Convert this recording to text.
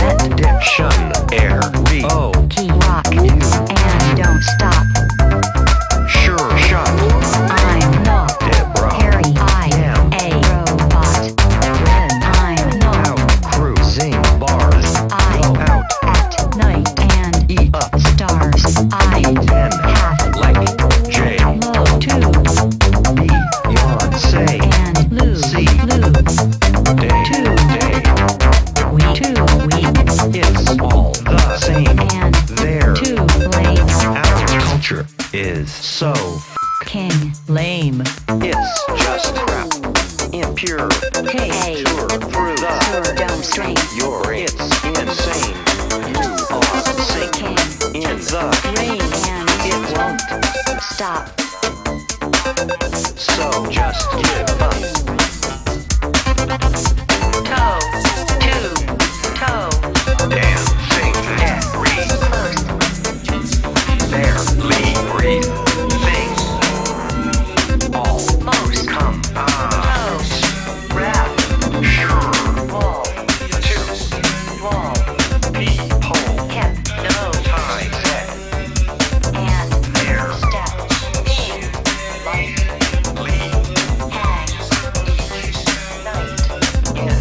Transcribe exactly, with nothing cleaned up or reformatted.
Addiction, air, re, oh, key rock, news, and don't stop. Sure shot, I'm not Deborah Harry, I am a robot. When I'm not out cruising bars, I go out at night and eat up stars. I then have like J Lo too, Beyonce and Lucy Lou. Day to day, we too. It's all the same, and they're too late. Our culture is so f***ing lame. It's just crap, impure, taste tour through the dumb strain. You're it's insane. You are sinking in the rain, and it won't stop. So just give up. Toe to toe. Dancing and breathe, barely breathing, almost come on, rap, sure, wall, two, wall, people, hypnotized, and their steps, being, lightly, hang, each night,